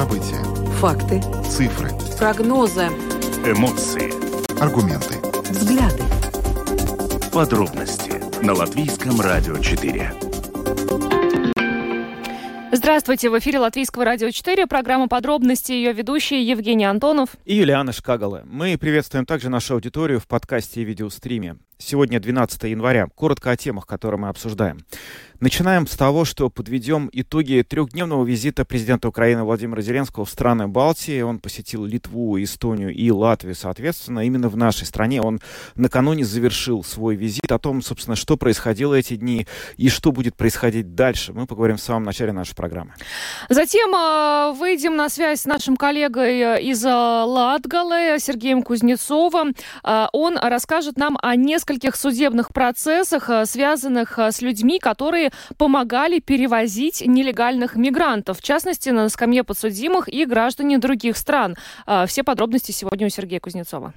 События. Факты. Цифры. Прогнозы. Эмоции. Аргументы. Взгляды. Подробности на Латвийском радио 4. Здравствуйте, в эфире Латвийского радио 4, программа «Подробности», ее ведущие Евгений Антонов и Юлиана Шкагала. Мы приветствуем также нашу аудиторию в подкасте и видеостриме. Сегодня 12 января. Коротко о темах, которые мы обсуждаем. Начинаем с того, что подведем итоги трехдневного визита президента Украины Владимира Зеленского в страны Балтии. Он посетил Литву, Эстонию и Латвию, соответственно. Именно в нашей стране он накануне завершил свой визит. О том, собственно, что происходило эти дни и что будет происходить дальше, мы поговорим в самом начале нашей программы. Затем выйдем на связь с нашим коллегой из Латгале, Сергеем Кузнецовым. Он расскажет нам о нескольких судебных процессах, связанных с людьми, которые помогали перевозить нелегальных мигрантов, в частности, на скамье подсудимых и граждане других стран. Все подробности сегодня у Сергея Кузнецова.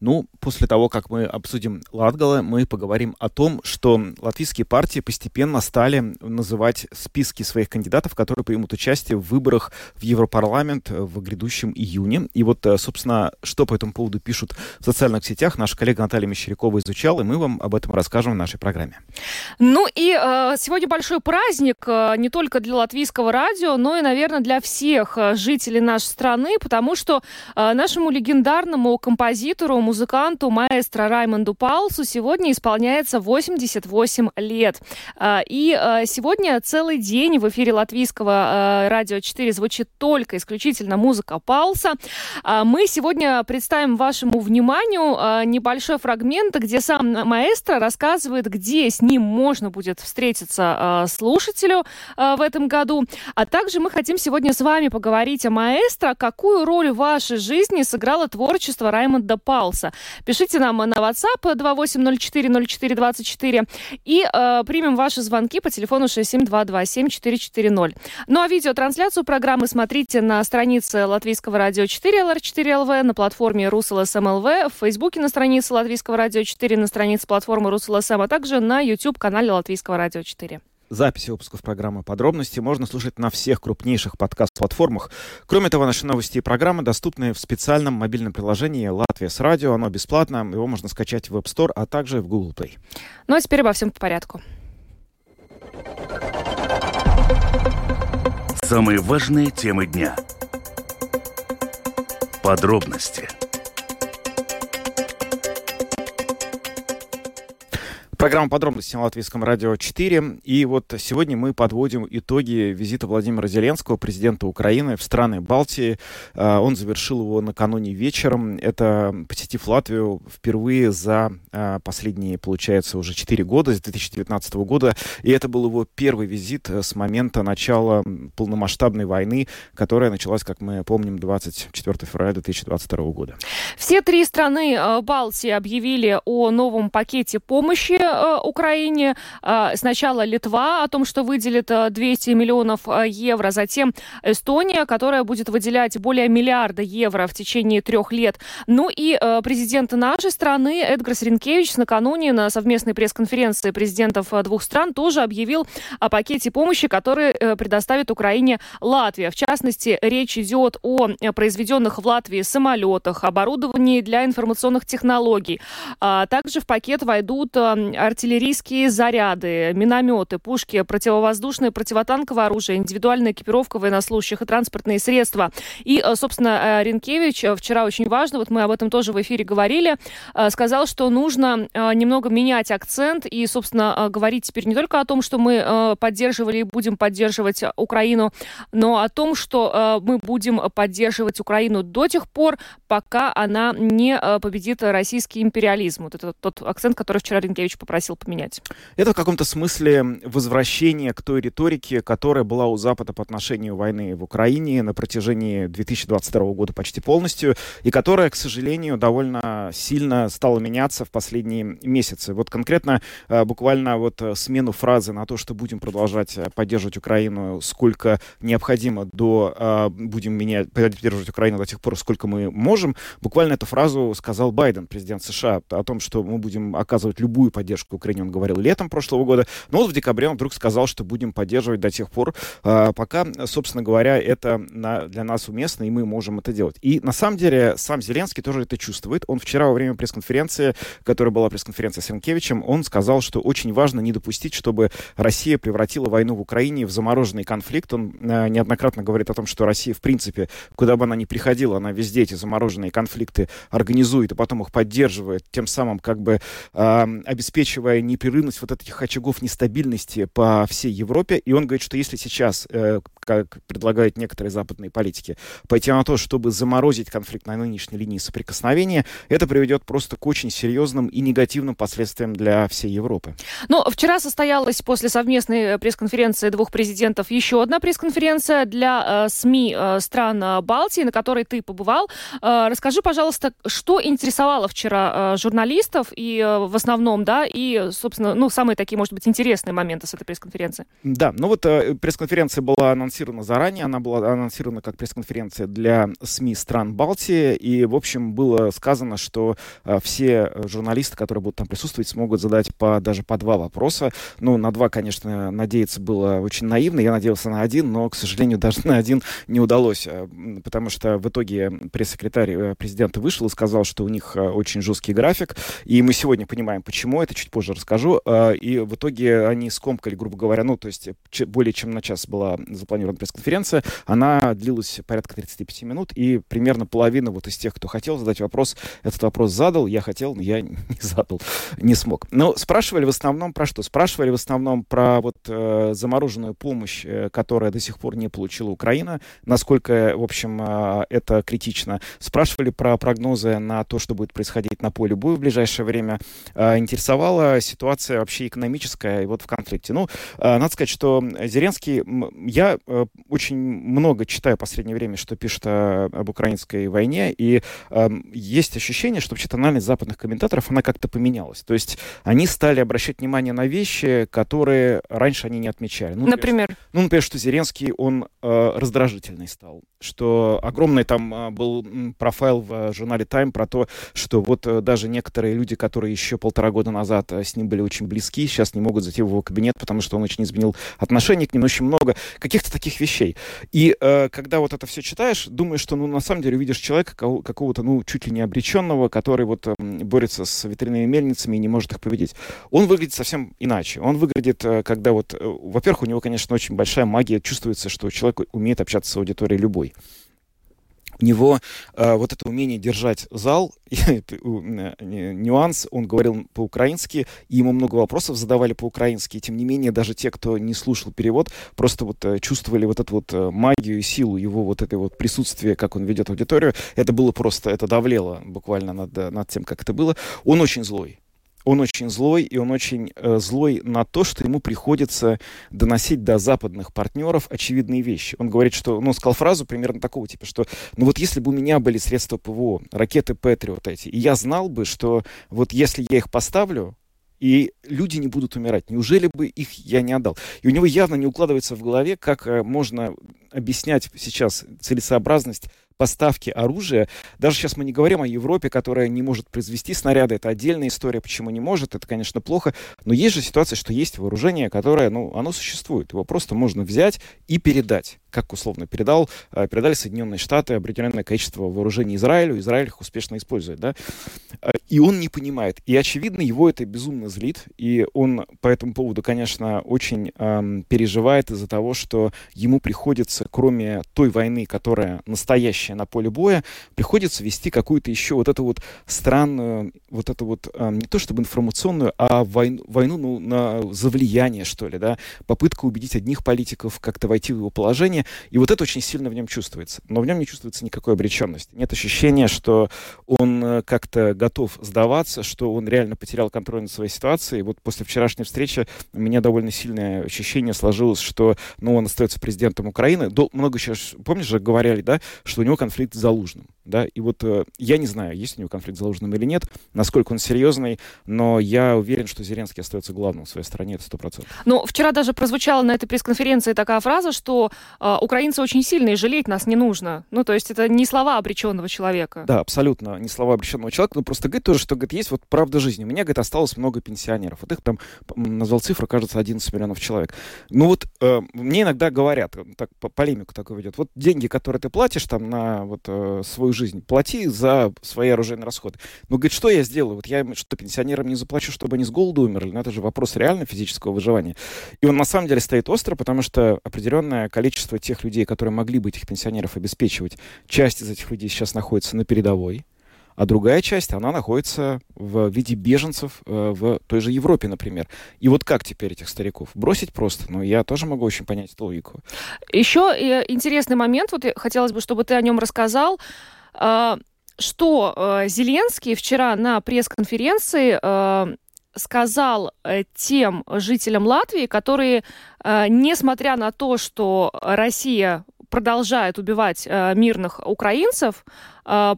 Ну, после того, как мы обсудим Латгале, мы поговорим о том, что латвийские партии постепенно стали называть списки своих кандидатов, которые примут участие в выборах в Европарламент в грядущем июне. И вот, собственно, что по этому поводу пишут в социальных сетях, наша коллега Наталья Мещерякова изучала, и мы вам об этом расскажем в нашей программе. Ну и сегодня большой праздник не только для латвийского радио, но и, наверное, для всех жителей нашей страны, потому что нашему легендарному композитору, музыканту, маэстро Раймонду Паулсу сегодня исполняется 88 лет. И сегодня целый день в эфире Латвийского радио 4 звучит только исключительно музыка Паулса. Мы сегодня представим вашему вниманию небольшой фрагмент, где сам маэстро рассказывает, где с ним можно будет встретиться слушателю в этом году. А также мы хотим сегодня с вами поговорить о маэстро. Какую роль в вашей жизни сыграло творчество Раймонда Паулса? Пишите нам на WhatsApp 28040424 и примем ваши звонки по телефону 67227440. Ну а видеотрансляцию программы смотрите на странице Латвийского радио 4 LR4LV, на платформе RusLSM.LV, в Фейсбуке на странице Латвийского радио 4, на странице платформы RusLSM, а также на YouTube-канале Латвийского радио 4. Записи выпусков программы «Подробности» можно слушать на всех крупнейших подкаст-платформах. Кроме того, наши новости и программы доступны в специальном мобильном приложении «Латвия с радио». Оно бесплатно, его можно скачать в App Store, а также в Google Play. Ну а теперь обо всем по порядку. Самые важные темы дня. Подробности. Программа «Подробности» на Латвийском радио 4. И вот сегодня мы подводим итоги визита Владимира Зеленского, президента Украины, в страны Балтии. Он завершил его накануне вечером. Это посетив Латвию впервые за последние, получается, уже 4 года, с 2019 года. И это был его первый визит с момента начала полномасштабной войны, которая началась, как мы помним, 24 февраля 2022 года. Все три страны Балтии объявили о новом пакете помощи Украине. Сначала Литва о том, что выделит 200 миллионов евро, затем Эстония, которая будет выделять более миллиарда евро в течение 3 лет. Ну и президент нашей страны Эдгар Ринкевич накануне на совместной пресс-конференции президентов двух стран тоже объявил о пакете помощи, который предоставит Украине Латвия. В частности, речь идет о произведенных в Латвии самолетах, оборудовании для информационных технологий. Также в пакет войдут артиллерийские заряды, минометы, пушки, противовоздушное, противотанковое оружие, индивидуальная экипировка военнослужащих и транспортные средства. И, собственно, Ринкевич вчера очень важно, вот мы об этом тоже в эфире говорили, сказал, что нужно немного менять акцент и, собственно, говорить теперь не только о том, что мы поддерживали и будем поддерживать Украину, но о том, что мы будем поддерживать Украину до тех пор, пока она не победит российский империализм. Вот это тот акцент, который вчера Ринкевич попросил поменять. Это в каком-то смысле возвращение к той риторике, которая была у Запада по отношению войны в Украине на протяжении 2022 года почти полностью, и которая, к сожалению, довольно сильно стала меняться в последние месяцы. Вот конкретно буквально вот смену фразы на то, что будем продолжать поддерживать Украину сколько необходимо, будем поддерживать Украину до тех пор, сколько мы можем, буквально эту фразу сказал Байден, президент США, о том, что мы будем оказывать любую поддержку поддержку Украине он говорил летом прошлого года. Но вот в декабре он вдруг сказал, что будем поддерживать до тех пор, пока, собственно говоря, это для нас уместно, и мы можем это делать. И на самом деле сам Зеленский тоже это чувствует. Он вчера во время пресс-конференции, которая была пресс-конференция с Ринкевичем, он сказал, что очень важно не допустить, чтобы Россия превратила войну в Украине в замороженный конфликт. Он неоднократно говорит о том, что Россия, в принципе, куда бы она ни приходила, она везде эти замороженные конфликты организует и потом их поддерживает, тем самым как бы обеспечивая непрерывность вот этих очагов нестабильности по всей Европе. И он говорит, что если сейчас, как предлагают некоторые западные политики, пойти на то, чтобы заморозить конфликт на нынешней линии соприкосновения, это приведет просто к очень серьезным и негативным последствиям для всей Европы. Но вчера состоялась после совместной пресс-конференции двух президентов еще одна пресс-конференция для СМИ стран Балтии, на которой ты побывал. Расскажи, пожалуйста, что интересовало вчера журналистов и в основном, да, и, собственно, ну, самые такие, может быть, интересные моменты с этой пресс-конференции. Да, ну вот пресс-конференция была анонсирована заранее, она была анонсирована как пресс-конференция для СМИ стран Балтии, и, в общем, было сказано, что все журналисты, которые будут там присутствовать, смогут задать даже по два вопроса. Ну, на два, конечно, надеяться было очень наивно, я надеялся на один, но, к сожалению, даже на один не удалось, потому что в итоге пресс-секретарь президента вышел и сказал, что у них очень жесткий график, и мы сегодня понимаем, почему, это чуть позже расскажу, и в итоге они скомкали, грубо говоря, ну, то есть более чем на час была запланирована пресс-конференция, она длилась порядка 35 минут, и примерно половина вот из тех, кто хотел задать вопрос, этот вопрос задал, я хотел, но я не задал, не смог. Но спрашивали в основном про что? Спрашивали в основном про вот замороженную помощь, которая до сих пор не получила Украина, насколько, в общем, это критично. Спрашивали про прогнозы на то, что будет происходить на поле боя в ближайшее время. Интересовала ситуация вообще экономическая и вот в конфликте. Ну, надо сказать, что Зеленский, я очень много читаю в последнее время, что пишет об украинской войне, и есть ощущение, что вообще-то анализ западных комментаторов, она как-то поменялась. То есть они стали обращать внимание на вещи, которые раньше они не отмечали. Ну, например? Например, что Зеленский, он раздражительный стал, что огромный там был профайл в журнале Time про то, что вот даже некоторые люди, которые еще полтора года назад с ним были очень близки, сейчас не могут зайти в его кабинет, потому что он очень изменил отношение к ним, очень много каких-то таких вещей. И когда вот это все читаешь, думаешь, что ну на самом деле видишь человека какого-то ну чуть ли не обреченного, который вот борется с ветряными мельницами и не может их победить. Он выглядит совсем иначе. Он выглядит, когда вот, во-первых, у него, конечно, очень большая магия, чувствуется, что человек умеет общаться с аудиторией любой. У него вот это умение держать зал, нюанс, он говорил по-украински, и ему много вопросов задавали по-украински, и тем не менее даже те, кто не слушал перевод, просто вот чувствовали вот эту вот магию и силу его вот этой вот присутствия, как он ведет аудиторию. Это было просто, это давлело буквально над тем, как это было. Он очень злой. Он очень злой, и он очень злой на то, что ему приходится доносить до западных партнеров очевидные вещи. Он говорит, что, он сказал фразу примерно такого типа, что, ну вот если бы у меня были средства ПВО, ракеты Патриот эти, и я знал бы, что вот если я их поставлю, и люди не будут умирать. Неужели бы их я не отдал? И у него явно не укладывается в голове, как можно объяснять сейчас целесообразность поставки оружия. Даже сейчас мы не говорим о Европе, которая не может произвести снаряды. Это отдельная история, почему не может. Это, конечно, плохо. Но есть же ситуация, что есть вооружение, которое, ну, оно существует. Его просто можно взять и передать. Как условно передали Соединенные Штаты определенное количество вооружений Израилю. Израиль их успешно использует, да? И он не понимает. И, очевидно, его это безумно злит. И он по этому поводу, конечно, очень переживает из-за того, что ему приходится, кроме той войны, которая настоящая, на поле боя, приходится вести какую-то еще вот эту вот странную, вот эту вот, не то чтобы информационную, а войну ну, за влияние, что ли, да, попытка убедить одних политиков как-то войти в его положение, и вот это очень сильно в нем чувствуется, но в нем не чувствуется никакой обреченности, нет ощущения, что он как-то готов сдаваться, что он реально потерял контроль над своей ситуацией, и вот после вчерашней встречи у меня довольно сильное ощущение сложилось, что, ну, он остается президентом Украины, много еще, помнишь, говорили, да, что у него конфликт с Залужным. Да? И вот я не знаю, есть у него конфликт с заложенным или нет, насколько он серьезный, но я уверен, что Зеленский остается главным в своей стране, это 100%. Но вчера даже прозвучала на этой пресс-конференции такая фраза, что украинцы очень сильные, жалеть нас не нужно. Ну, то есть это не слова обреченного человека. Да, абсолютно не слова обреченного человека, но просто говорит тоже, что говорит, есть вот правда жизни. У меня, говорит, осталось много пенсионеров. Вот их там, назвал цифру, кажется, 11 миллионов человек. Ну вот мне иногда говорят, так, полемику такую ведет, вот деньги, которые ты платишь там на вот, свою жизнь, плати за свои оружейные расходы. Ну, говорит, что я сделаю? Вот я что, пенсионерам не заплачу, чтобы они с голоду умерли? Ну, это же вопрос реально физического выживания. И он на самом деле стоит остро, потому что определенное количество тех людей, которые могли бы этих пенсионеров обеспечивать, часть из этих людей сейчас находится на передовой, а другая часть, она находится в виде беженцев в той же Европе, например. И вот как теперь этих стариков? Бросить просто? Ну, я тоже могу очень понять эту логику. Еще интересный момент, вот хотелось бы, чтобы ты о нем рассказал, что Зеленский вчера на пресс-конференции сказал тем жителям Латвии, которые, несмотря на то, что Россия продолжает убивать мирных украинцев,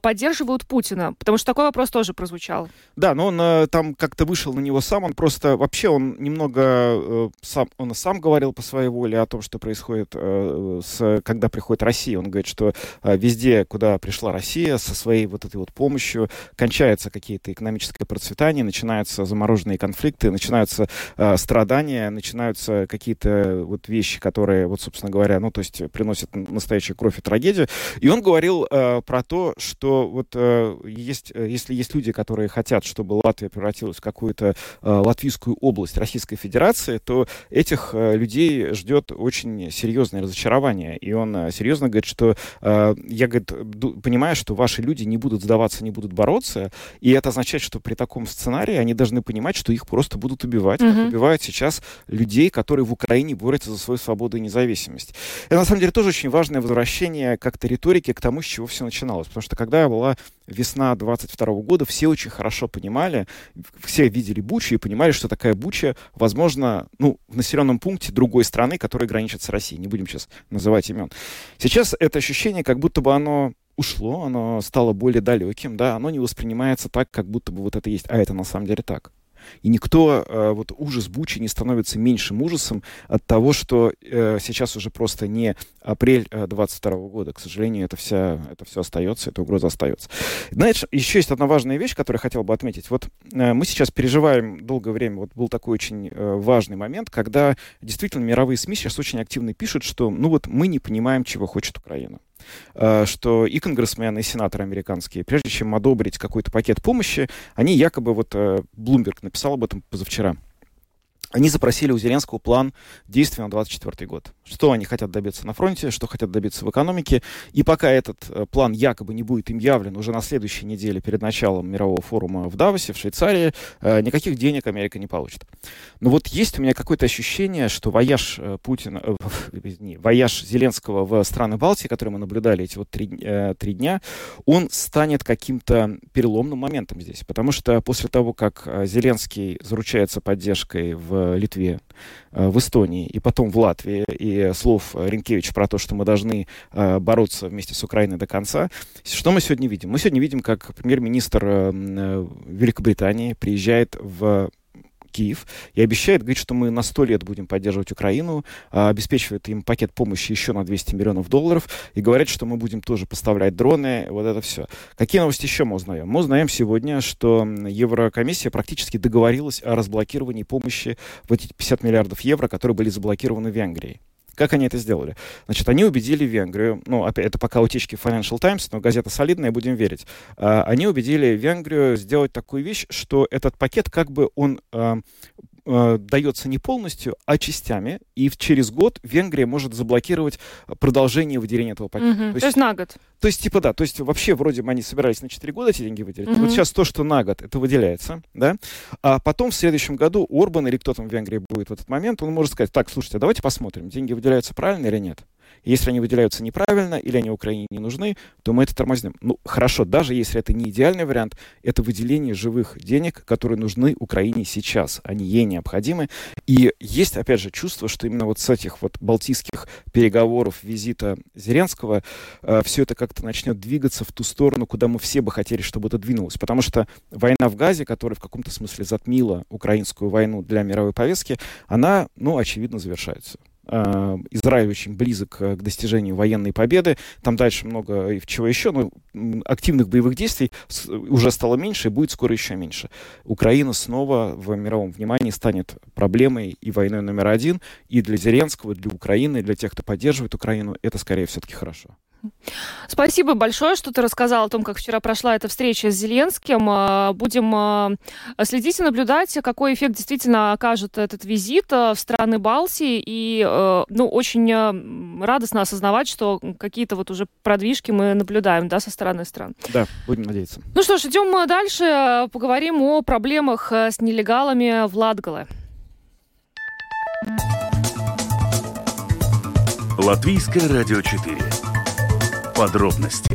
поддерживают Путина? Потому что такой вопрос тоже прозвучал. Да, но он там как-то вышел на него сам. Он просто... Вообще он немного... Он сам говорил по своей воле о том, что происходит, когда приходит Россия. Он говорит, что везде, куда пришла Россия, со своей вот этой вот помощью кончается какие-то экономическое процветание, начинаются замороженные конфликты, начинаются страдания, начинаются какие-то вот вещи, которые, вот, собственно говоря, ну, то есть приносят настоящую кровь и трагедию. И он говорил про то, что вот если есть люди, которые хотят, чтобы Латвия превратилась в какую-то латвийскую область Российской Федерации, то этих людей ждет очень серьезное разочарование. И он серьезно говорит, что я, говорит, понимаю, что ваши люди не будут сдаваться, не будут бороться, и это означает, что при таком сценарии они должны понимать, что их просто будут убивать, как убивают сейчас людей, которые в Украине борются за свою свободу и независимость. Это, на самом деле, тоже очень важное возвращение как-то риторики к тому, с чего все начиналось. Потому что когда была весна 22 года, все очень хорошо понимали, все видели Бучу и понимали, что такая Буча, возможно, ну, в населенном пункте другой страны, которая граничит с Россией. Не будем сейчас называть имен. Сейчас это ощущение, как будто бы оно ушло, оно стало более далеким, да, оно не воспринимается так, как будто бы вот это есть. А это на самом деле так. И никто, вот ужас Бучи не становится меньшим ужасом от того, что сейчас уже просто не апрель 22 года. К сожалению, это все остается, эта угроза остается. Знаешь, еще есть одна важная вещь, которую я хотел бы отметить. Вот мы сейчас переживаем долгое время, вот был такой очень важный момент, когда действительно мировые СМИ сейчас очень активно пишут, что ну вот мы не понимаем, чего хочет Украина. Что и конгрессмены, и сенаторы американские, прежде чем одобрить какой-то пакет помощи, они якобы, вот Блумберг написал об этом позавчера, они запросили у Зеленского план действий на 2024 год. Что они хотят добиться на фронте, что хотят добиться в экономике. И пока этот план якобы не будет им явлен уже на следующей неделе перед началом мирового форума в Давосе, в Швейцарии, никаких денег Америка не получит. Но вот есть у меня какое-то ощущение, что вояж Зеленского в страны Балтии, который мы наблюдали эти вот три дня, он станет каким-то переломным моментом здесь. Потому что после того, как Зеленский заручается поддержкой в Литве, в Эстонии и потом в Латвии, и слов Ринкевича про то, что мы должны бороться вместе с Украиной до конца. Что мы сегодня видим? Мы сегодня видим, как премьер-министр Великобритании приезжает в Киев и обещает, говорит, что мы на 100 лет будем поддерживать Украину, обеспечивает им пакет помощи еще на $200 миллионов и говорят, что мы будем тоже поставлять дроны, вот это все. Какие новости еще мы узнаем? Мы узнаем сегодня, что Еврокомиссия практически договорилась о разблокировании помощи в эти 50 миллиардов евро, которые были заблокированы в Венгрии. Как они это сделали? Значит, они убедили Венгрию, ну, опять, это пока утечки Financial Times, но газета солидная, будем верить. Они убедили Венгрию сделать такую вещь, что этот пакет, как бы он дается не полностью, а частями, и через год Венгрия может заблокировать продолжение выделения этого пакета. Mm-hmm. То есть на год. То есть, типа, да, то есть вообще вроде бы они собирались на 4 года эти деньги выделить, вот сейчас то, что на год, это выделяется, да, а потом в следующем году Орбан или кто там в Венгрии будет в этот момент, он может сказать, так, слушайте, давайте посмотрим, деньги выделяются правильно или нет. Если они выделяются неправильно или они Украине не нужны, то мы это тормознем. Ну, хорошо, даже если это не идеальный вариант, это выделение живых денег, которые нужны Украине сейчас. Они ей необходимы. И есть, опять же, чувство, что именно вот с этих вот балтийских переговоров, визита Зеленского, все это как-то начнет двигаться в ту сторону, куда мы все бы хотели, чтобы это двинулось. Потому что война в Газе, которая в каком-то смысле затмила украинскую войну для мировой повестки, она, ну, очевидно, завершается. Израиль очень близок к достижению военной победы, там дальше много чего еще, но активных боевых действий уже стало меньше и будет скоро еще меньше. Украина снова в мировом внимании станет проблемой и войной номер один, и для Зеленского, и для Украины, и для тех, кто поддерживает Украину, это скорее все-таки хорошо. Спасибо большое, что ты рассказал о том, как вчера прошла эта встреча с Зеленским. Будем следить и наблюдать, какой эффект действительно окажет этот визит в страны Балтии. И очень радостно осознавать, что какие-то вот уже продвижки мы наблюдаем, да, со стороны стран. Да, будем надеяться. Ну что ж, идем дальше. Поговорим о проблемах с нелегалами в Латгале. Латвийское радио 4. Подробности.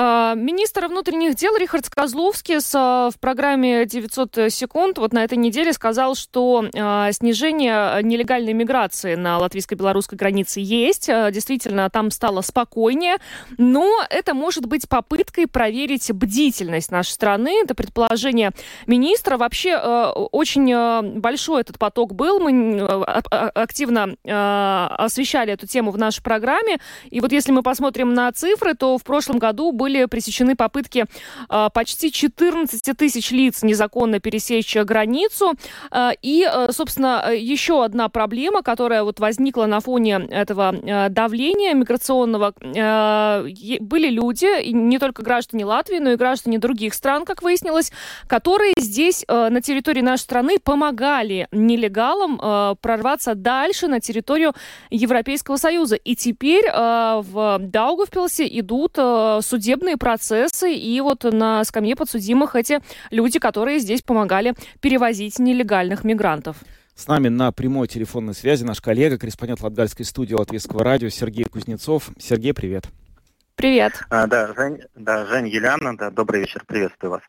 Министр внутренних дел Рихард Сколл в программе «900 секунд» вот на этой неделе сказал, что снижение нелегальной миграции на латвийско-белорусской границе есть. Действительно, там стало спокойнее. Но это может быть попыткой проверить бдительность нашей страны. Это предположение министра. Вообще, очень большой этот поток был. Мы активно освещали эту тему в нашей программе. И вот если мы посмотрим на цифры, то в прошлом году были пресечены попытки почти 14 тысяч лиц незаконно пересечь границу. И, собственно, еще одна проблема, которая вот возникла на фоне этого давления миграционного. Были люди, и не только граждане Латвии, но и граждане других стран, как выяснилось, которые здесь, на территории нашей страны, помогали нелегалам прорваться дальше на территорию Европейского Союза. И теперь в Даугавпилсе идут судебные процессы, и вот на скамье подсудимых эти люди, которые здесь помогали перевозить нелегальных мигрантов. С нами на прямой телефонной связи наш коллега, корреспондент латгальской студии Латвийского радио Сергей Кузнецов. Сергей, привет. Привет. Жень, Елена, добрый вечер, приветствую вас.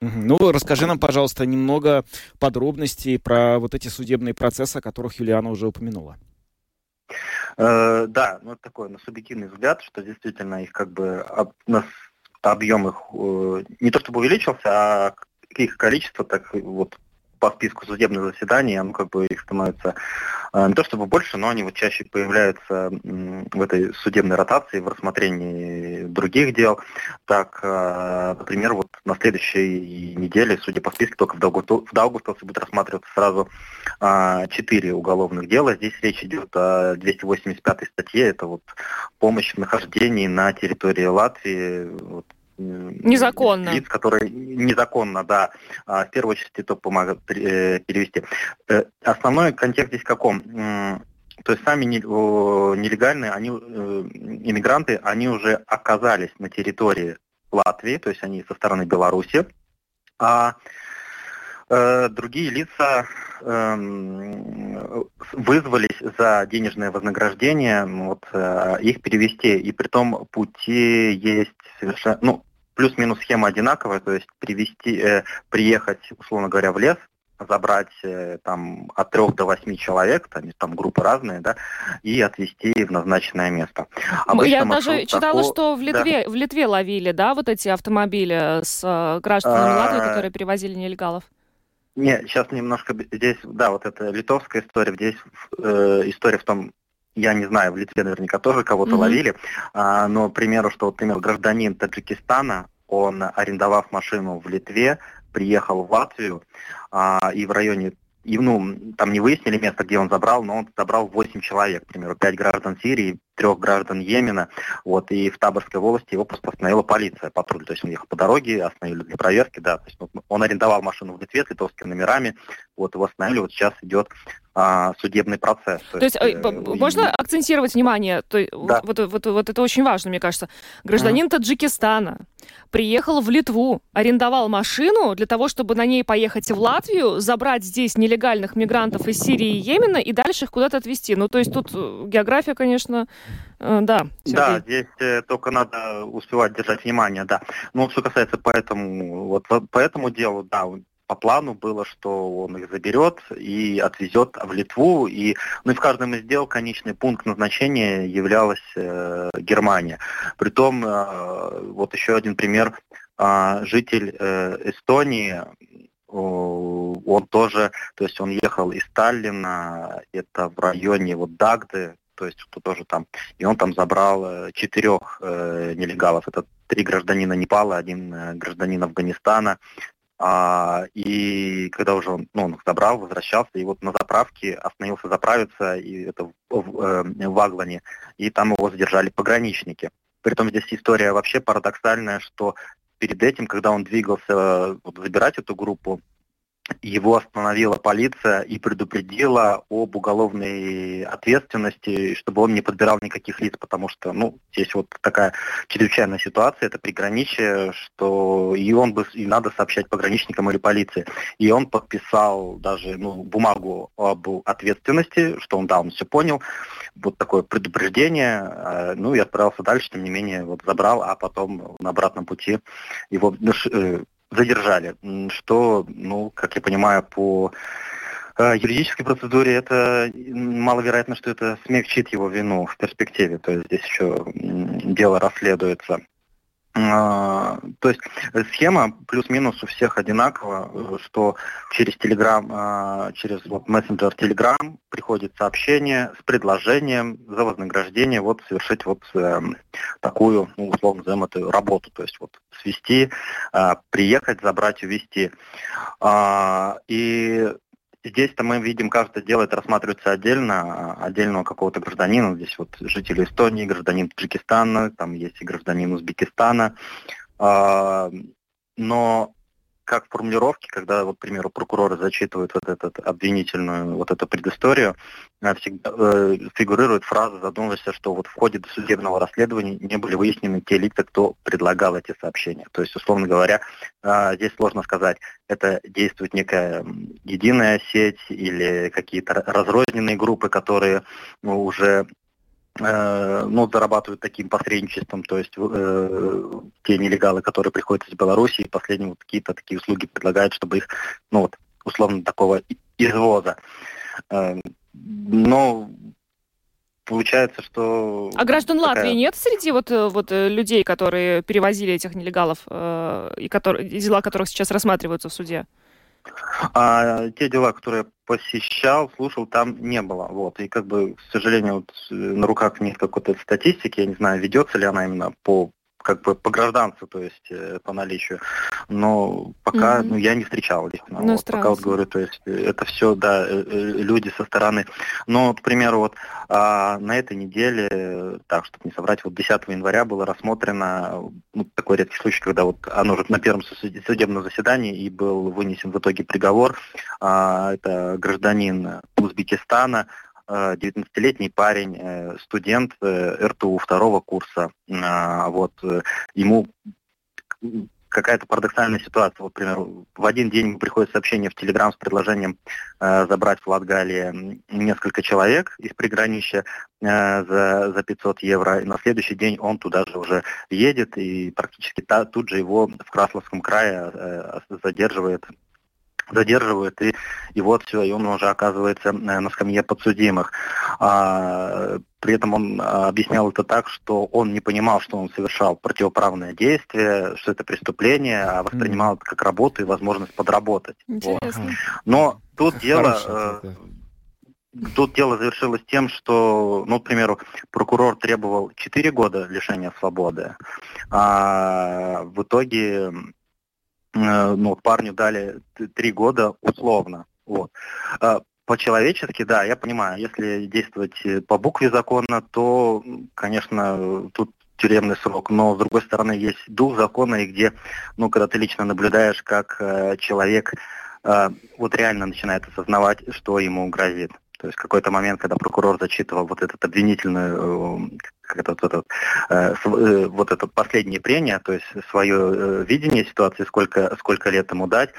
Ну, расскажи нам, пожалуйста, немного подробностей про вот эти судебные процессы, о которых Юлиана уже упомянула. Да, ну это такой субъективный взгляд, что действительно их объем их не то чтобы увеличился, а их количество, так вот по списку судебных заседаний, оно их становится не то чтобы больше, но они чаще появляются в этой судебной ротации, в рассмотрении других дел. Так, например, вот на следующей неделе, судя по списку, только в Даугавпилсе будет рассматриваться сразу 4 уголовных дела. Здесь речь идет о 285 статье, это вот помощь в нахождении на территории Латвии, вот, незаконно. Лиц, которые незаконно, да, в первую очередь это помогают перевести. Основной контекст здесь в каком? То есть сами нелегальные, иммигранты, они уже оказались на территории Латвии, то есть они со стороны Беларуси, а другие лица вызвались за денежное вознаграждение их перевести. И при том пути есть совершенно... плюс-минус схема одинаковая, то есть приехать, условно говоря, в лес, забрать от 3 до 8 человек, там группы разные, да, и отвезти в назначенное место. Я даже читала, что в Литве ловили, да, вот эти автомобили с гражданами Латвии, которые перевозили нелегалов. Нет, сейчас немножко здесь, да, вот это литовская история, здесь история в том, я не знаю, в Литве наверняка тоже кого-то ловили, но, к примеру, что например, гражданин Таджикистана, он, арендовав машину в Литве, приехал в Латвию, и в районе, там не выяснили место, где он забрал, но он забрал 8 человек, к примеру, 5 граждан Сирии, трех граждан Йемена, вот, и в Таборской волости его просто остановила полиция, патруль, то есть он ехал по дороге, остановили для проверки, да, то есть он арендовал машину в Литве с литовскими номерами, вот, его остановили, вот сейчас идет судебный процесс. То есть можно акцентировать внимание, то, да. вот это очень важно, мне кажется. Гражданин Таджикистана приехал в Литву, арендовал машину для того, чтобы на ней поехать в Латвию, забрать здесь нелегальных мигрантов из Сирии и Йемена и дальше их куда-то отвезти. Ну, то есть тут география, конечно, да. Сергей. Да, здесь только надо успевать держать внимание, да. Ну, что касается по этому делу, да, по плану было, что он их заберет и отвезет в Литву. И в каждом из дел конечный пункт назначения являлась Германия. Притом, вот еще один пример, житель Эстонии, он тоже, то есть он ехал из Таллина, это в районе Дагды, то есть кто тоже там, и он там забрал 4 нелегалов, это 3 гражданина Непала, 1 гражданин Афганистана. И когда уже он их забрал, возвращался, и вот на заправке остановился заправиться, и это в Аглане, и там его задержали пограничники. Притом здесь история вообще парадоксальная, что перед этим, когда он двигался забирать эту группу, его остановила полиция и предупредила об уголовной ответственности, чтобы он не подбирал никаких лиц, потому что, здесь вот такая чрезвычайная ситуация, это приграничие, что и надо сообщать пограничникам или полиции. И он подписал даже бумагу об ответственности, что он все понял, вот такое предупреждение, и отправился дальше, тем не менее, забрал, а потом на обратном пути его... задержали, что, как я понимаю, по юридической процедуре это маловероятно, что это смягчит его вину в перспективе, то есть здесь еще дело расследуется. То есть схема плюс-минус у всех одинакова, что через Telegram, через мессенджер Telegram приходит сообщение с предложением за вознаграждение совершить такую, условно назовем, эту работу, то есть свести, приехать, забрать, увезти. И здесь-то мы видим, каждое дело это рассматривается отдельно, отдельного какого-то гражданина. Здесь жители Эстонии, гражданин Таджикистана, там есть и гражданин Узбекистана. Но как формулировки, когда, к примеру, прокуроры зачитывают обвинительную эту предысторию, всегда фигурирует фраза, задумывайся, что в ходе досудебного расследования не были выяснены те лица, кто предлагал эти сообщения. То есть, условно говоря, здесь сложно сказать, это действует некая единая сеть или какие-то разрозненные группы, которые уже... зарабатывают таким посредничеством, то есть те нелегалы, которые приходят из Беларуси, и последние какие-то такие услуги предлагают, чтобы их, условно, такого извоза. Но получается, что... А граждан Латвии нет среди людей, которые перевозили этих нелегалов, и дела которых сейчас рассматриваются в суде? А те дела, которые посещал, слушал, там не было. И к сожалению, на руках нет какой-то статистики, я не знаю, ведется ли она именно по гражданству, то есть по наличию. Но пока я не встречал их. Пока говорю, то есть это все, да, люди со стороны. Но, к примеру, на этой неделе, так, чтобы не соврать, 10 января было рассмотрено такой редкий случай, когда оно уже на первом судебном заседании и был вынесен в итоге приговор. Это гражданин Узбекистана, 19-летний парень, студент РТУ 2-го курса. Ему какая-то парадоксальная ситуация. Вот, к примеру, в один день ему приходит сообщение в Телеграм с предложением забрать в Латгале несколько человек из приграничья за 500 евро. И на следующий день он туда же уже едет, и практически тут же его в Красловском крае задерживают, и он уже оказывается на скамье подсудимых. При этом он объяснял это так, что он не понимал, что он совершал противоправное действие, что это преступление, а воспринимал это как работу и возможность подработать. Интересно. Но тут дело завершилось тем, что, к примеру, прокурор требовал 4 года лишения свободы, а в итоге... парню дали 3 года условно. По-человечески, да, я понимаю, если действовать по букве закона, то, конечно, тут тюремный срок, но, с другой стороны, есть дух закона, и где, ну, когда ты лично наблюдаешь, как человек вот реально начинает осознавать, что ему грозит. То есть какой-то момент, когда прокурор зачитывал вот этот обвинительный, вот это последнее прения, то есть свое видение ситуации, сколько лет ему дать,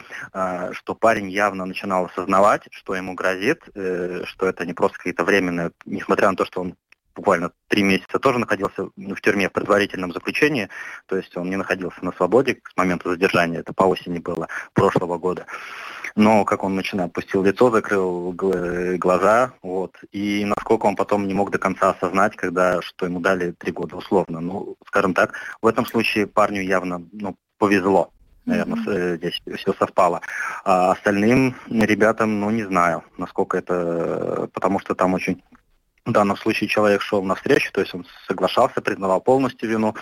что парень явно начинал осознавать, что ему грозит, что это не просто какие-то временные, несмотря на то, что он буквально 3 месяца тоже находился в тюрьме в предварительном заключении, то есть он не находился на свободе с момента задержания, это по осени было прошлого года. Но как он начинал, опустил лицо, закрыл глаза, вот, и насколько он потом не мог до конца осознать, когда что ему дали 3 года условно. Ну, скажем так, в этом случае парню явно, ну, повезло, наверное, здесь все совпало. А остальным ребятам, ну, не знаю, насколько это, потому что там очень... В данном случае человек шел навстречу, то есть он соглашался, признавал полностью вину.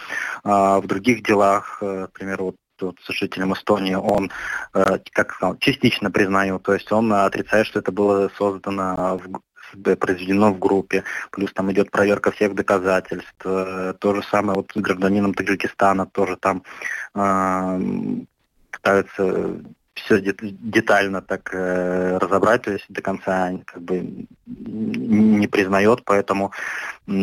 В других делах, к примеру, вот с жителем Эстонии, он, как сказал, частично признаю, то есть он отрицает, что это было произведено в группе, плюс там идет проверка всех доказательств. То же самое вот с гражданином Таджикистана, тоже там пытаются... все детально так разобрать, то есть до конца как бы не признает, поэтому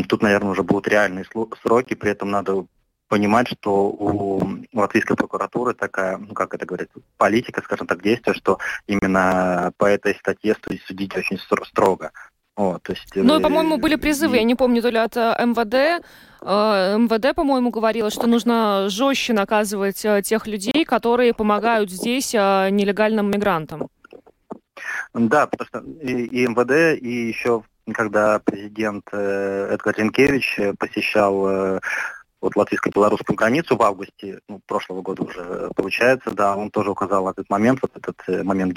тут, наверное, уже будут реальные сроки, при этом надо понимать, что у латвийской прокуратуры такая, ну как это говорят, политика, скажем так, действия, что именно по этой статье судить очень строго. Вот, то есть, ну, по-моему, были призывы, я не помню, то ли от МВД, по-моему, говорило, что нужно жестче наказывать тех людей, которые помогают здесь нелегальным мигрантам. Да, потому что и МВД, и еще когда президент Эдгар Ринкевич посещал... вот латвийско-белорусскую границу в августе, ну, прошлого года уже получается, да, он тоже указал на этот момент,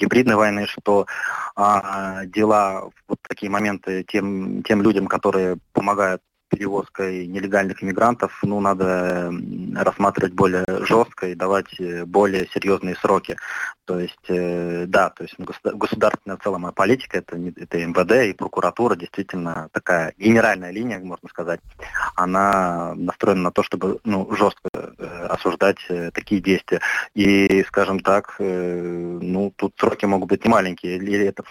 гибридной войны, что дела, вот такие моменты тем людям, которые помогают перевозкой нелегальных иммигрантов, ну, надо рассматривать более жестко и давать более серьезные сроки. То есть, да, то есть государственная в целом политика, это МВД и прокуратура, действительно такая генеральная линия, можно сказать, она настроена на то, чтобы, ну, жестко осуждать такие действия. И, скажем так, ну, тут сроки могут быть немаленькие. Или это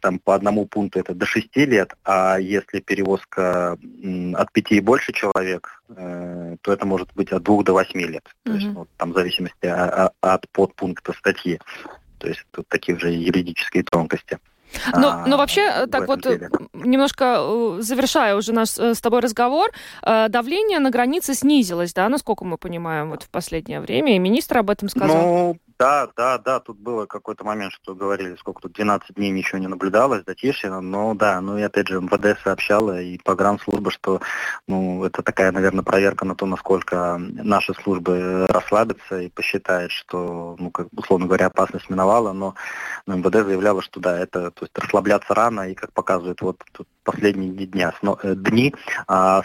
там по одному пункту это до 6 лет, а если перевозка от 5 и больше человек, то это может быть от 2 до 8 лет. То есть, вот, там в зависимости от подпункта статьи. То есть тут такие же юридические тонкости. Но вообще, так вот, немножко завершая уже наш с тобой разговор, давление на границе снизилось, да, насколько мы понимаем, вот в последнее время, и министр об этом сказал. Ну, да, тут было какой-то момент, что говорили, сколько тут, 12 дней ничего не наблюдалось, затишье, но да, ну и опять же МВД сообщала, и погранслужба, что, ну, это такая, наверное, проверка на то, насколько наши службы расслабятся и посчитают, что, ну, как, условно говоря, опасность миновала, но МВД заявляла, что да, это... То есть расслабляться рано, и, как показывают вот тут последние дни,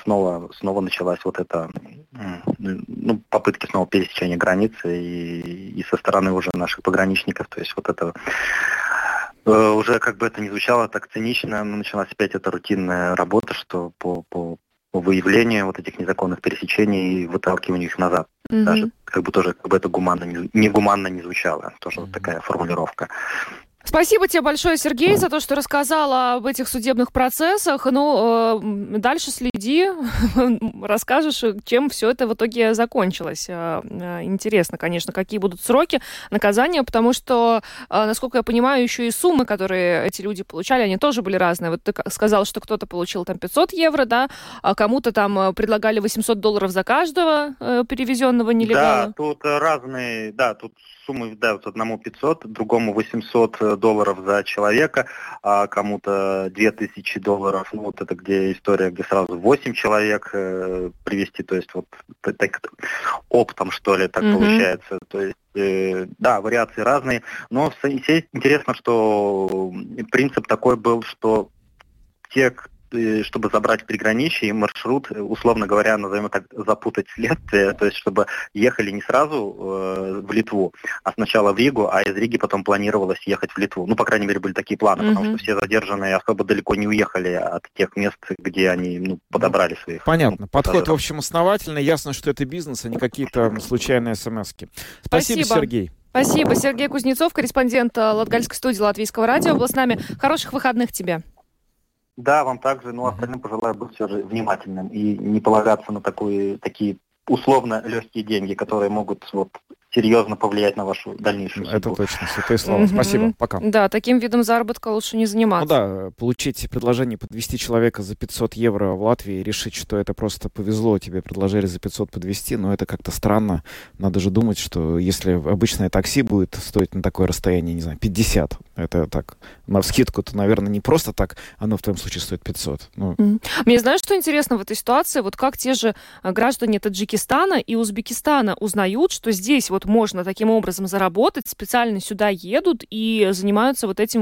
снова началась вот эта, ну, попытки снова пересечения границы и со стороны уже наших пограничников. То есть вот это уже, как бы это ни звучало так цинично, началась опять эта рутинная работа, что по выявлению вот этих незаконных пересечений и выталкиванию их назад. Даже как бы тоже как бы это негуманно не звучало. Тоже вот такая формулировка. Спасибо тебе большое, Сергей, за то, что рассказала об этих судебных процессах. Ну, дальше следи, расскажешь, чем все это в итоге закончилось. Интересно, конечно, какие будут сроки наказания, потому что, насколько я понимаю, еще и суммы, которые эти люди получали, они тоже были разные. Вот ты сказал, что кто-то получил там 500 евро, да, а кому-то там предлагали $800 за каждого перевезенного нелегала. Да, тут разные, да, тут суммы, да, вот одному 500, другому $800 за человека, а кому-то $2000. Ну, вот это где история, где сразу 8 человек привезти, то есть вот так, оптом, что ли, так получается. То есть, да, вариации разные, но интересно, что принцип такой был, что те, чтобы забрать приграничье и маршрут, условно говоря, назовем так, запутать следствие, то есть чтобы ехали не сразу в Литву, а сначала в Ригу, а из Риги потом планировалось ехать в Литву. Ну, по крайней мере, были такие планы, потому что все задержанные особо далеко не уехали от тех мест, где они подобрали своих. Понятно. Подход, в общем, основательный. Ясно, что это бизнес, а не какие-то случайные смс-ки. Спасибо, Сергей. Спасибо. Сергей Кузнецов, корреспондент Латгальской студии Латвийского радио, был с нами. Хороших выходных тебе. Да, вам также. Ну, остальным пожелаю быть все же внимательным и не полагаться на такие условно легкие деньги, которые могут серьезно повлиять на вашу дальнейшую судьбу. Это точно, святые слова. Спасибо, пока. Да, таким видом заработка лучше не заниматься. Ну да, получить предложение подвести человека за 500 евро в Латвии и решить, что это просто повезло, тебе предложили за 500 подвести, но это как-то странно. Надо же думать, что если обычное такси будет стоить на такое расстояние, не знаю, 50, это так, навскидку, то, наверное, не просто так, оно в твоем случае стоит 500. Мне знаешь, что интересно в этой ситуации? Вот как те же граждане Таджикистана и Узбекистана узнают, что здесь можно таким образом заработать, специально сюда едут и занимаются этим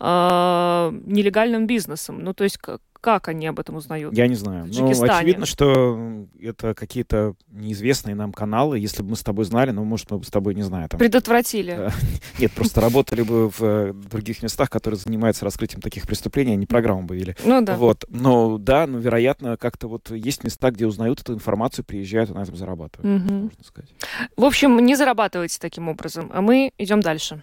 нелегальным бизнесом. Ну, то есть как они об этом узнают? Я не знаю. Ну, очевидно, что это какие-то неизвестные нам каналы. Если бы мы с тобой знали, может, мы бы с тобой, не знаю, предотвратили. Нет, просто работали бы в других местах, которые занимаются раскрытием таких преступлений, они программу бы вели. Ну да. Но да, вероятно, как-то есть места, где узнают эту информацию, приезжают и на этом зарабатывают, можно сказать. В общем, не зарабатывайте таким образом. А мы идем дальше.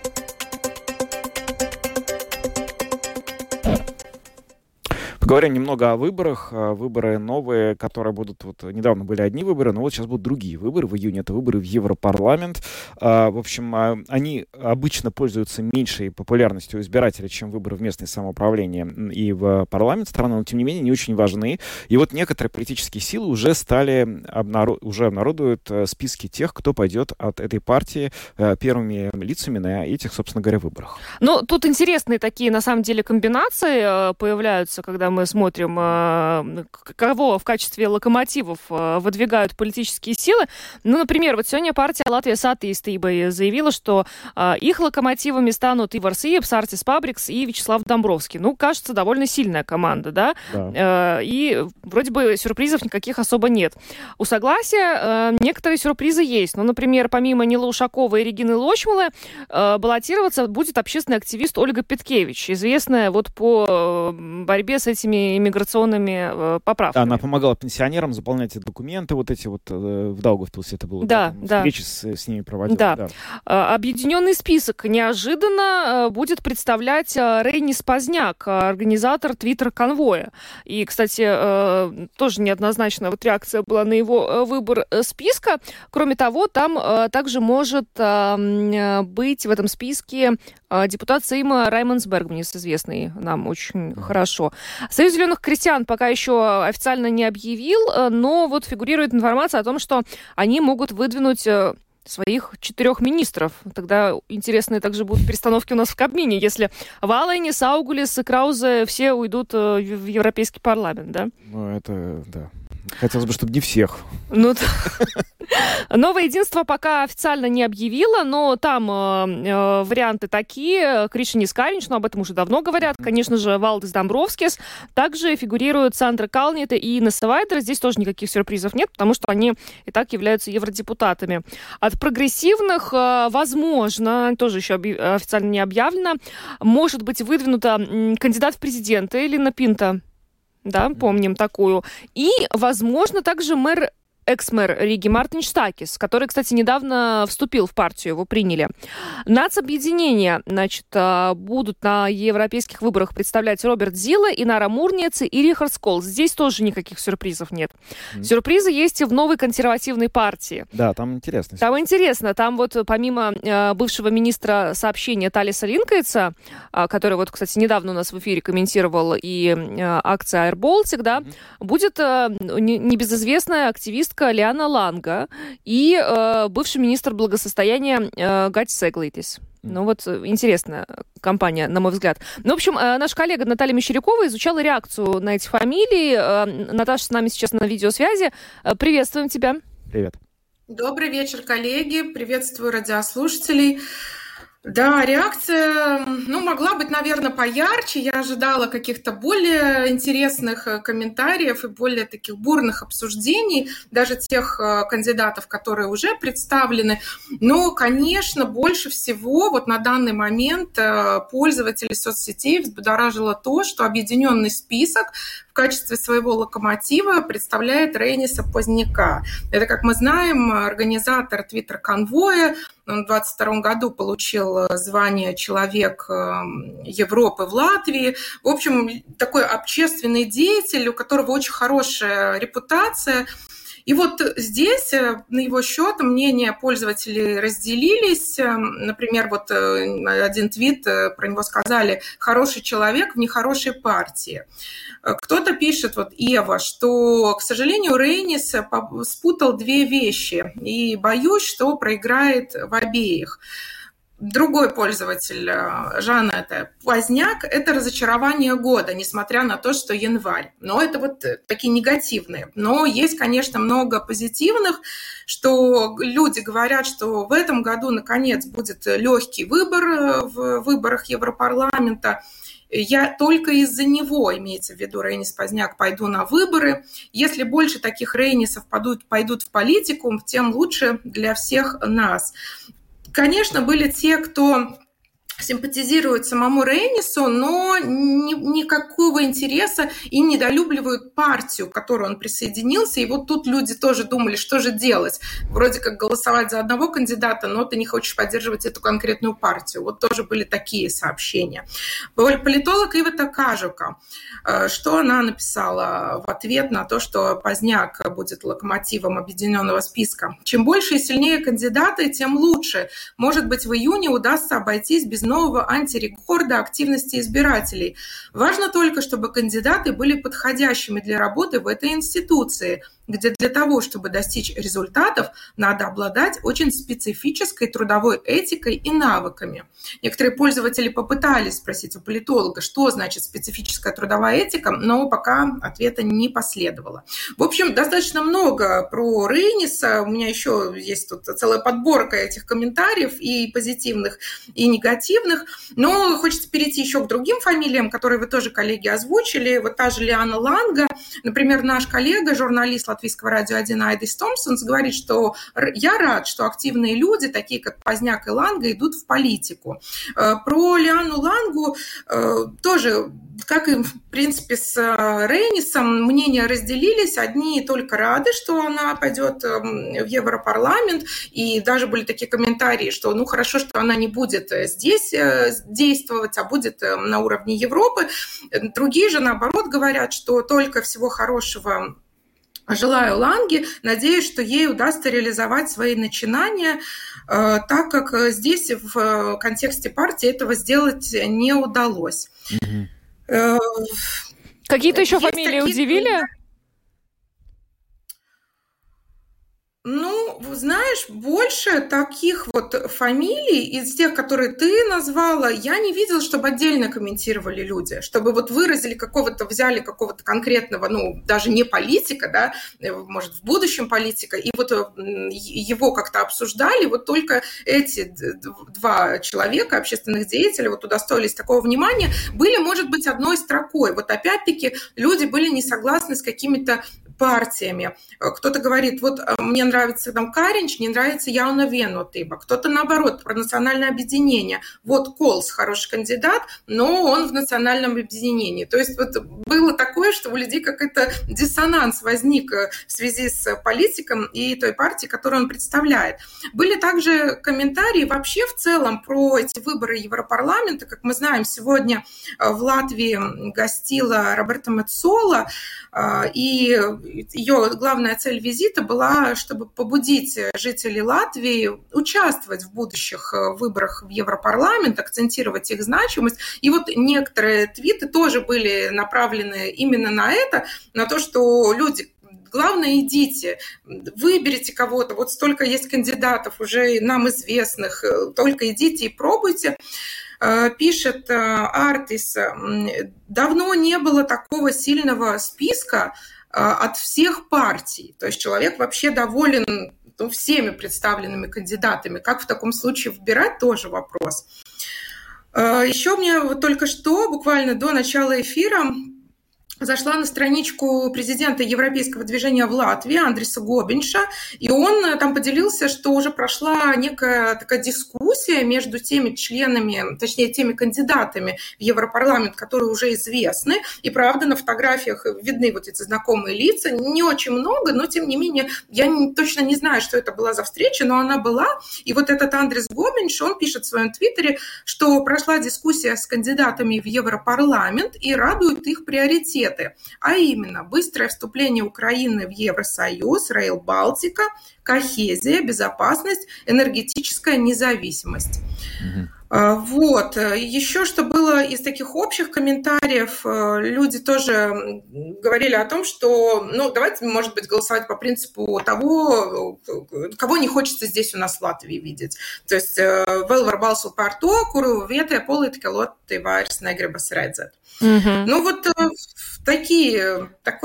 Поговорим немного о выборах. Выборы новые, которые будут... недавно были одни выборы, но сейчас будут другие выборы. В июне это выборы в Европарламент. В общем, они обычно пользуются меньшей популярностью избирателей, чем выборы в местное самоуправление и в парламент страны, но, тем не менее, не очень важны. И некоторые политические силы уже обнародуют списки тех, кто пойдет от этой партии первыми лицами на этих, собственно говоря, выборах. Ну, тут интересные такие, на самом деле, комбинации появляются, когда мы смотрим, кого в качестве локомотивов выдвигают политические силы. Ну, например, сегодня партия Латвия Сатtīstībai заявила, что их локомотивами станут Иварс Ieps, Артис Пабрикс и Вячеслав Домбровский. Ну, кажется, довольно сильная команда, да? Да. И вроде бы сюрпризов никаких особо нет. У Согласия некоторые сюрпризы есть. Ну, например, помимо Нилы Ушаковой и Регины Лочмалы баллотироваться будет общественный активист Ольга Питкевич, известная по борьбе с этими иммиграционными поправками. Она помогала пенсионерам заполнять документы, в Даугавпилсе это было. Да, да. Встречи с ними проводила. Да. Да. Объединенный список неожиданно будет представлять Рейнис Познякс, организатор Твиттер-конвоя. И, кстати, тоже неоднозначно реакция была на его выбор списка. Кроме того, там также может быть в этом списке депутат Сейма Раймондс Бергменис, известный нам очень хорошо. Союз зеленых крестьян пока еще официально не объявил, но фигурирует информация о том, что они могут выдвинуть своих 4 министров. Тогда интересные также будут перестановки у нас в Кабмине, если Валайнис, Саугулис и Краузе все уйдут в Европейский парламент, да? Ну, это, да. Хотелось бы, чтобы не всех. Новое единство пока официально не объявило, но там варианты такие. Кришьяни Кариньш, об этом уже давно говорят. Конечно же, Валдис Домбровскис. Также фигурируют Сандра Калниете и Инесе Вайдере. Здесь тоже никаких сюрпризов нет, потому что они и так являются евродепутатами. От прогрессивных, возможно, тоже еще официально не объявлено, может быть выдвинута кандидат в президенты Элина Пинта. Да, помним такую. И, возможно, также экс-мэр Риги Мартинштакис, который, кстати, недавно вступил в партию, его приняли. Нацобъединения, будут на европейских выборах представлять Роберт Зила, Инара Мурнец и Рихард Сколл. Здесь тоже никаких сюрпризов нет. Сюрпризы есть и в новой консервативной партии. Да, там интересно. Там интересно. Там помимо бывшего министра сообщения Талиса Линкалцса, который, кстати, недавно у нас в эфире комментировал и акция Аирболтик, да, будет небезызвестная активистка Лиана Ланга и бывший министр благосостояния Гатис Сеглитис. Интересная компания, на мой взгляд. В общем, наша коллега Наталья Мещерякова изучала реакцию на эти фамилии. Наташа с нами сейчас на видеосвязи. Приветствуем тебя. Привет. Добрый вечер, коллеги. Приветствую радиослушателей. Да, реакция, могла быть, наверное, поярче. Я ожидала каких-то более интересных комментариев и более таких бурных обсуждений, даже тех кандидатов, которые уже представлены. Но, конечно, больше всего вот на данный момент пользователей соцсетей взбудоражило то, что объединенный список в качестве своего локомотива представляет Рейниса Позняка. Это, как мы знаем, организатор Твиттер-конвоя. Он в 22 году получил звание «Человек Европы» в Латвии. В общем, такой общественный деятель, у которого очень хорошая репутация. И вот здесь на его счет мнения пользователей разделились. Например, вот один твит, про него сказали: «Хороший человек в нехорошей партии». Кто-то пишет, вот Ева, что, к сожалению, Рейнис спутал две вещи, и боюсь, что проиграет в обеих. Другой пользователь, Жанна, это Поздняк, это разочарование года, несмотря на то, что январь. Но это вот такие негативные. Но есть, конечно, много позитивных, что люди говорят, что в этом году, наконец, будет легкий выбор в выборах Европарламента. Я только из-за него, имеется в виду Рейнис Поздняк, пойду на выборы. Если больше таких Рейнисов пойдут в политику, тем лучше для всех нас. Конечно, были те, кто симпатизируют самому Рейнису, но никакого интереса и недолюбливают партию, к которой он присоединился. И вот тут люди тоже думали, что же делать. Вроде как голосовать за одного кандидата, но ты не хочешь поддерживать эту конкретную партию. Вот тоже были такие сообщения. Политолог Ивета Кажука, что она написала в ответ на то, что Поздняк будет локомотивом объединенного списка. Чем больше и сильнее кандидаты, тем лучше. Может быть, в июне удастся обойтись без нового антирекорда активности избирателей. Важно только, чтобы кандидаты были подходящими для работы в этой институции, где для того, чтобы достичь результатов, надо обладать очень специфической трудовой этикой и навыками. Некоторые пользователи попытались спросить у политолога, что значит специфическая трудовая этика, но пока ответа не последовало. В общем, достаточно много про Рейниса. У меня еще есть тут целая подборка этих комментариев, и позитивных, и негативных. Но хочется перейти еще к другим фамилиям, которые вы тоже, коллеги, озвучили. Вот та же Лиана Ланга, например, наш коллега, журналист Латвийского радио 1 Айдис Томсон, говорит, что я рад, что активные люди, такие как Поздняк и Ланга, идут в политику. Про Лиану Лангу тоже, как и, в принципе, с Рейнисом, мнения разделились. Одни только рады, что она пойдет в Европарламент, и даже были такие комментарии, что хорошо, что она не будет здесь действовать, а будет на уровне Европы. Другие же, наоборот, говорят, что только всего хорошего желаю Ланге, надеюсь, что ей удастся реализовать свои начинания, так как здесь в контексте партии этого сделать не удалось. Mm-hmm. Какие-то еще фамилии удивили? Знаешь, больше таких вот фамилий из тех, которые ты назвала, я не видела, чтобы отдельно комментировали люди, чтобы вот выразили взяли какого-то конкретного, даже не политика, да, может, в будущем политика, и вот его как-то обсуждали, вот только эти два человека, общественных деятелей, вот удостоились такого внимания, были, может быть, одной строкой. Вот опять-таки люди были не согласны с какими-то партиями. Кто-то говорит, вот мне нравится Кариньш, не нравится Яуна Венотыба. Кто-то наоборот, про национальное объединение. Вот Колс хороший кандидат, но он в национальном объединении. То есть вот было такое, что у людей какой-то диссонанс возник в связи с политиком и той партией, которую он представляет. Были также комментарии вообще в целом про эти выборы Европарламента. Как мы знаем, сегодня в Латвии гостила Роберта Мецола, и ее главная цель визита была, чтобы побудить жителей Латвии участвовать в будущих выборах в Европарламент, акцентировать их значимость. И вот некоторые твиты тоже были направлены именно на это, на то, что люди... Главное, идите, выберите кого-то. Вот столько есть кандидатов уже нам известных. Только идите и пробуйте. Пишет Артис, давно не было такого сильного списка от всех партий. То есть человек вообще доволен то всеми представленными кандидатами. Как в таком случае выбирать, тоже вопрос. Еще мне вот только что, буквально до начала эфира, зашла на страничку президента Европейского движения в Латвии Андриса Гобинша, и он там поделился, что уже прошла некая такая дискуссия между теми членами, точнее, теми кандидатами в Европарламент, которые уже известны, и, правда, на фотографиях видны вот эти знакомые лица, не очень много, но, тем не менее, я точно не знаю, что это была за встреча, но она была, и вот этот Андрис Гобинш, он пишет в своем твиттере, что прошла дискуссия с кандидатами в Европарламент и радуют их приоритеты. А именно, быстрое вступление Украины в Евросоюз, Rail Балтика, кохезия, безопасность, энергетическая независимость. Вот. Еще что было из таких общих комментариев, люди тоже говорили о том, что, давайте, может быть, голосовать по принципу того, кого не хочется здесь у нас в Латвии видеть. То есть, «Велвар балсу парто, куру вете, политика лотты вайрс негребас рэдзет». Ну вот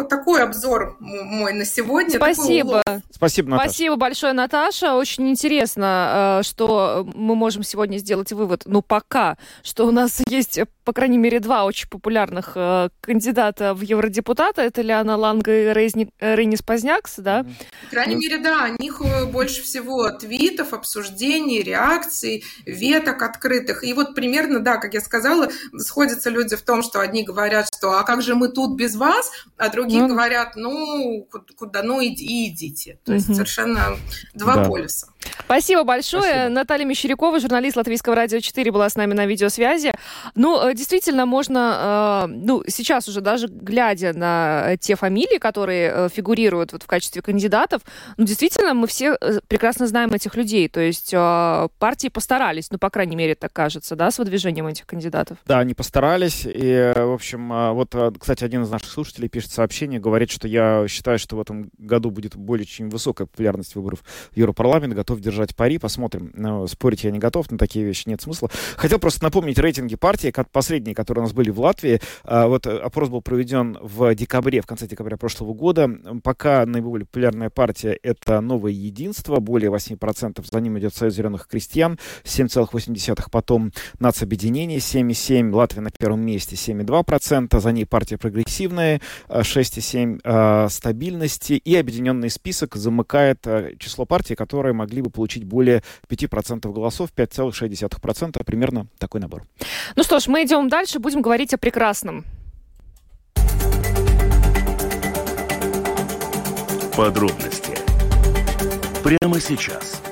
такой обзор мой на сегодня. Спасибо. Спасибо, Наташа. Спасибо большое, Наташа. Очень интересно, что мы можем сегодня сделать вывод. Ну пока, что у нас есть, по крайней мере, два очень популярных кандидата в евродепутаты. Это Лиана Ланга и Рейнис Познякс, да? По крайней мере, да. О них больше всего твитов, обсуждений, реакций, веток открытых. И вот примерно, да, как я сказала, сходятся люди в том, что одни говорят, что «а как же мы тут без вас?», а другие говорят «куда, идите». То есть совершенно два полюса. Спасибо большое. Спасибо. Наталья Мещерякова, журналист Латвийского радио 4, была с нами на видеосвязи. Ну, действительно, можно, сейчас уже даже глядя на те фамилии, которые фигурируют вот в качестве кандидатов, действительно, мы все прекрасно знаем этих людей. То есть партии постарались, по крайней мере, так кажется, да, с выдвижением этих кандидатов. Да, они постарались. И, в общем, вот, кстати, один из наших слушателей пишет сообщение, говорит, что я считаю, что в этом году будет более чем высокая популярность выборов в Европарламент, готов держать пари, посмотрим. Но спорить я не готов, на такие вещи нет смысла. Хотел просто напомнить рейтинги партии, последние, которые у нас были в Латвии. Вот опрос был проведен в конце декабря прошлого года. Пока наиболее популярная партия — это «Новое единство», более 8%. За ним идет «Союз зеленых крестьян», 7,8%. Потом «Нацобъединение», 7,7%. Латвия на первом месте, 7,2%. За ней партия «Прогрессивная», 6,7%. «Стабильности». И объединенный список замыкает число партий, которые могли бы получить более 5% голосов, 5,6%. Примерно такой набор. Ну что ж, мы идем дальше, будем говорить о прекрасном. Подробности. Прямо сейчас.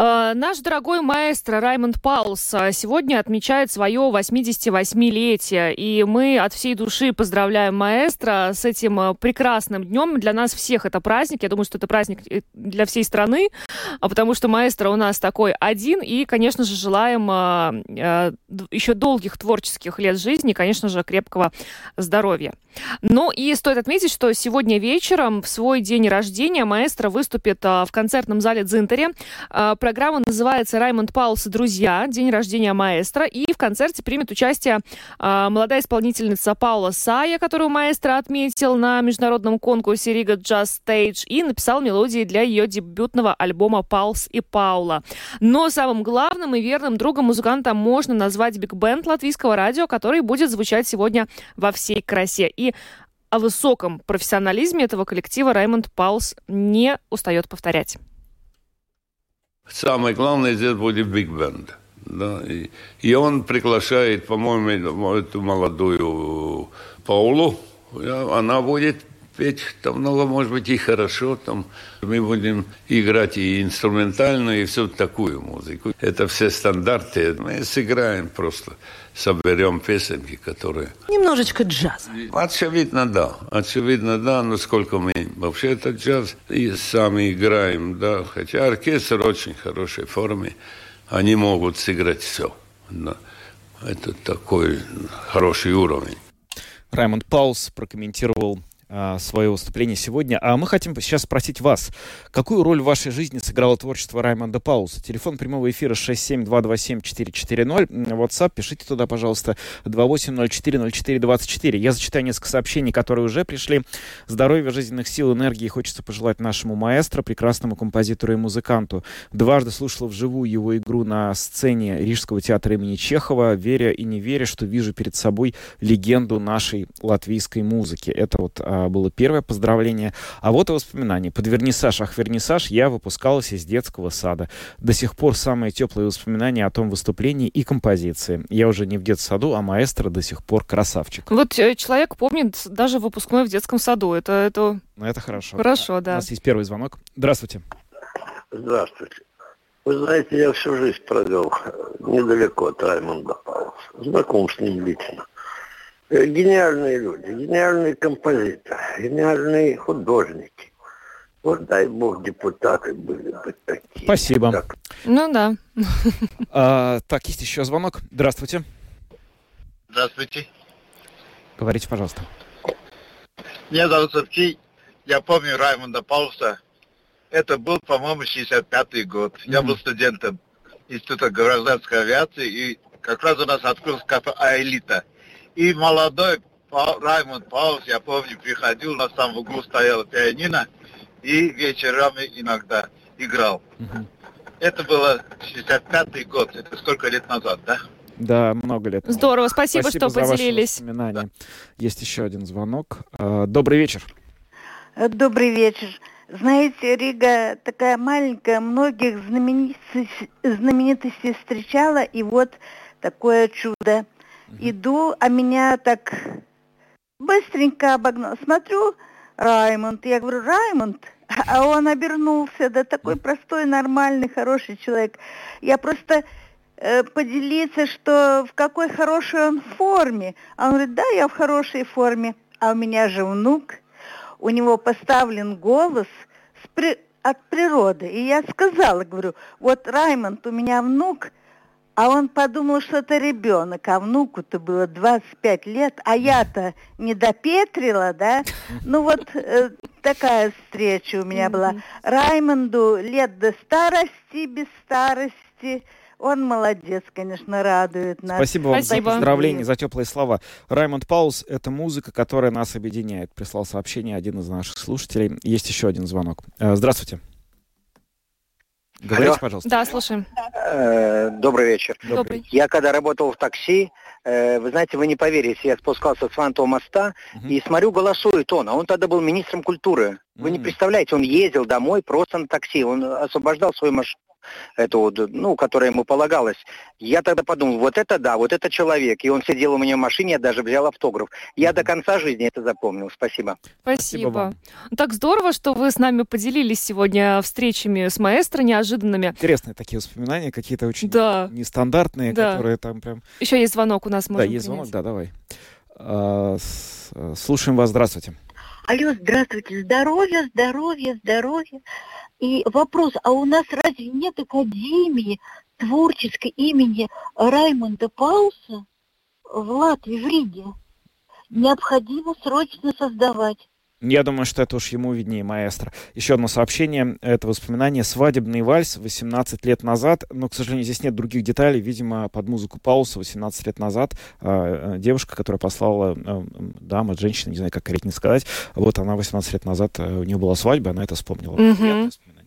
Наш дорогой маэстро Раймонд Паулс сегодня отмечает свое 88-летие. И мы от всей души поздравляем маэстро с этим прекрасным днем. Для нас всех это праздник. Я думаю, что это праздник для всей страны, потому что маэстро у нас такой один. И, конечно же, желаем еще долгих творческих лет жизни, конечно же, крепкого здоровья. Ну и стоит отметить, что сегодня вечером, в свой день рождения, маэстро выступит в концертном зале «Дзинтере». Программа называется «Раймонд Паулс и друзья. День рождения маэстро». И в концерте примет участие молодая исполнительница Паула Сая, которую маэстро отметил на международном конкурсе Рига Джаз Стейдж и написал мелодии для ее дебютного альбома «Паулс и Паула». Но самым главным и верным другом музыканта можно назвать биг-бенд Латвийского радио, который будет звучать сегодня во всей красе. И о высоком профессионализме этого коллектива Раймонд Паулс не устает повторять. Самое главное здесь будет биг-бенд. Да? И он приглашает, по-моему, эту молодую Паулу. Она будет петь, там, может быть, и хорошо. Там. Мы будем играть и инструментальную, и всю такую музыку. Это все стандарты. Мы сыграем просто, соберем песенки, которые... Немножечко джаза. Очевидно, да, насколько мы вообще это джаз и сами играем, да. Хотя оркестр в очень хорошей форме, они могут сыграть все. Да. Это такой хороший уровень. Раймонд Паулс прокомментировал свое выступление сегодня. А мы хотим сейчас спросить вас, какую роль в вашей жизни сыграло творчество Раймонда Паулса? Телефон прямого эфира 67227440, WhatsApp, пишите туда, пожалуйста, 28040424. Я зачитаю несколько сообщений, которые уже пришли. Здоровья, жизненных сил, энергии хочется пожелать нашему маэстро, прекрасному композитору и музыканту. Дважды слушала вживую его игру на сцене Рижского театра имени Чехова, веря и не веря, что вижу перед собой легенду нашей латвийской музыки. Это вот было первое поздравление. А вот и воспоминания. Под Вернисаж, ах, Вернисаж, я выпускалась из детского сада. До сих пор самые теплые воспоминания о том выступлении и композиции. Я уже не в детсаду, а маэстро до сих пор красавчик. Вот человек помнит даже выпускной в детском саду. Это... Ну, это хорошо. Хорошо, да. У нас есть первый звонок. Здравствуйте. Здравствуйте. Вы знаете, я всю жизнь провел недалеко от Раймонда Паулса. Знаком с ним лично. Гениальные люди, гениальные композиторы, гениальные художники. Вот дай бог депутаты были бы такие. Спасибо. Так. Ну да. Так, есть еще звонок. Здравствуйте. Здравствуйте. Говорите, пожалуйста. Меня зовут Сергей. Я помню Раймонда Паулса. Это был, по-моему, 65-й год. Я был студентом Института гражданской авиации. И как раз у нас открылся кафе «Аэлита». И молодой Раймонд Паулс, я помню, приходил, у нас там в углу стояла пианино, и вечерами иногда играл. Угу. Это было 65-й год, это сколько лет назад, да? Да, много лет назад. Здорово, спасибо что поделились. Да. Есть еще один звонок. Добрый вечер. Добрый вечер. Знаете, Рига такая маленькая, многих знаменитостей встречала, и вот такое чудо. Иду, а меня так быстренько обогнал. Смотрю, Раймонд. Я говорю, Раймонд? А он обернулся. Да такой простой, нормальный, хороший человек. Я просто поделиться, что в какой хорошей он форме. А он говорит, да, я в хорошей форме. А у меня же внук. У него поставлен голос от природы. И я сказала, говорю, вот Раймонд, у меня внук. А он подумал, что это ребенок, а внуку-то было 25 лет, а я-то не допетрила, да? Ну вот такая встреча у меня была. Раймонду лет до старости, без старости. Он молодец, конечно, радует нас. Спасибо вам за поздравления, за теплые слова. Раймонд Паулс — это музыка, которая нас объединяет. Прислал сообщение один из наших слушателей. Есть еще один звонок. Здравствуйте. Говорите, пожалуйста. Да, слушаем. Добрый вечер. Добрый. Я когда работал в такси, вы знаете, вы не поверите, я спускался с Вантового моста и смотрю, голосует он. А он тогда был министром культуры. Вы не представляете, он ездил домой просто на такси. Он освобождал свою машину, эту, ну, которая ему полагалась. Я тогда подумал, вот это да, вот это человек. И он сидел у меня в машине, я даже взял автограф. Я до конца жизни это запомнил. Спасибо. Спасибо вам. Так здорово, что вы с нами поделились сегодня встречами с маэстро неожиданными. Интересные такие воспоминания, какие-то очень нестандартные, которые там прям... Еще есть звонок у нас, можем принять. Да, есть звонок, да, давай. Слушаем вас, здравствуйте. Алло, здравствуйте. Здоровья, здоровья, здоровья. И вопрос, а у нас разве нет академии творческой имени Раймонда Паулса в Латвии, в Риге? Необходимо срочно создавать. Я думаю, что это уж ему виднее, маэстро. Еще одно сообщение, это воспоминание «Свадебный вальс» 18 лет назад, но, к сожалению, здесь нет других деталей, видимо, под музыку Паулса 18 лет назад девушка, которая послала, дама, женщина, не знаю, как корректно сказать, вот она 18 лет назад, у нее была свадьба, она это вспомнила. Приятное воспоминание.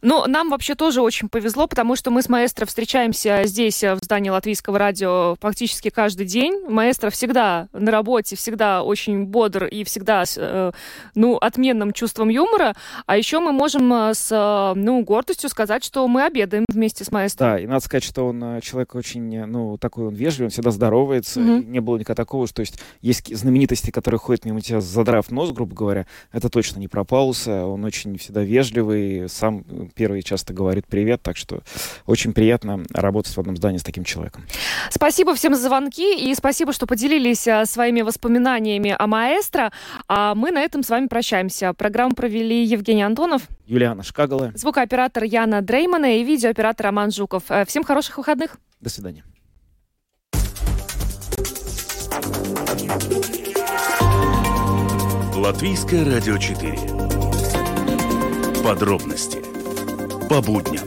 Ну, нам вообще тоже очень повезло, потому что мы с маэстро встречаемся здесь, в здании Латвийского радио, практически каждый день. Маэстро всегда на работе, всегда очень бодр и всегда с отменным чувством юмора. А еще мы можем с гордостью сказать, что мы обедаем вместе с маэстро. Да, и надо сказать, что он человек очень, такой он вежливый, он всегда здоровается. Mm-hmm. Не было никогда такого, что есть знаменитости, которые ходят мимо тебя, задрав нос, грубо говоря. Это точно не про Паулса. Он очень всегда вежливый, сам первый часто говорит «привет», так что очень приятно работать в одном здании с таким человеком. Спасибо всем за звонки и спасибо, что поделились своими воспоминаниями о маэстро. А мы на этом с вами прощаемся. Программу провели Евгений Антонов, Юлиана Шкагала, звукооператор Яна Дреймана и видеооператор Роман Жуков. Всем хороших выходных. До свидания. Латвийское радио 4. Подробности по будням.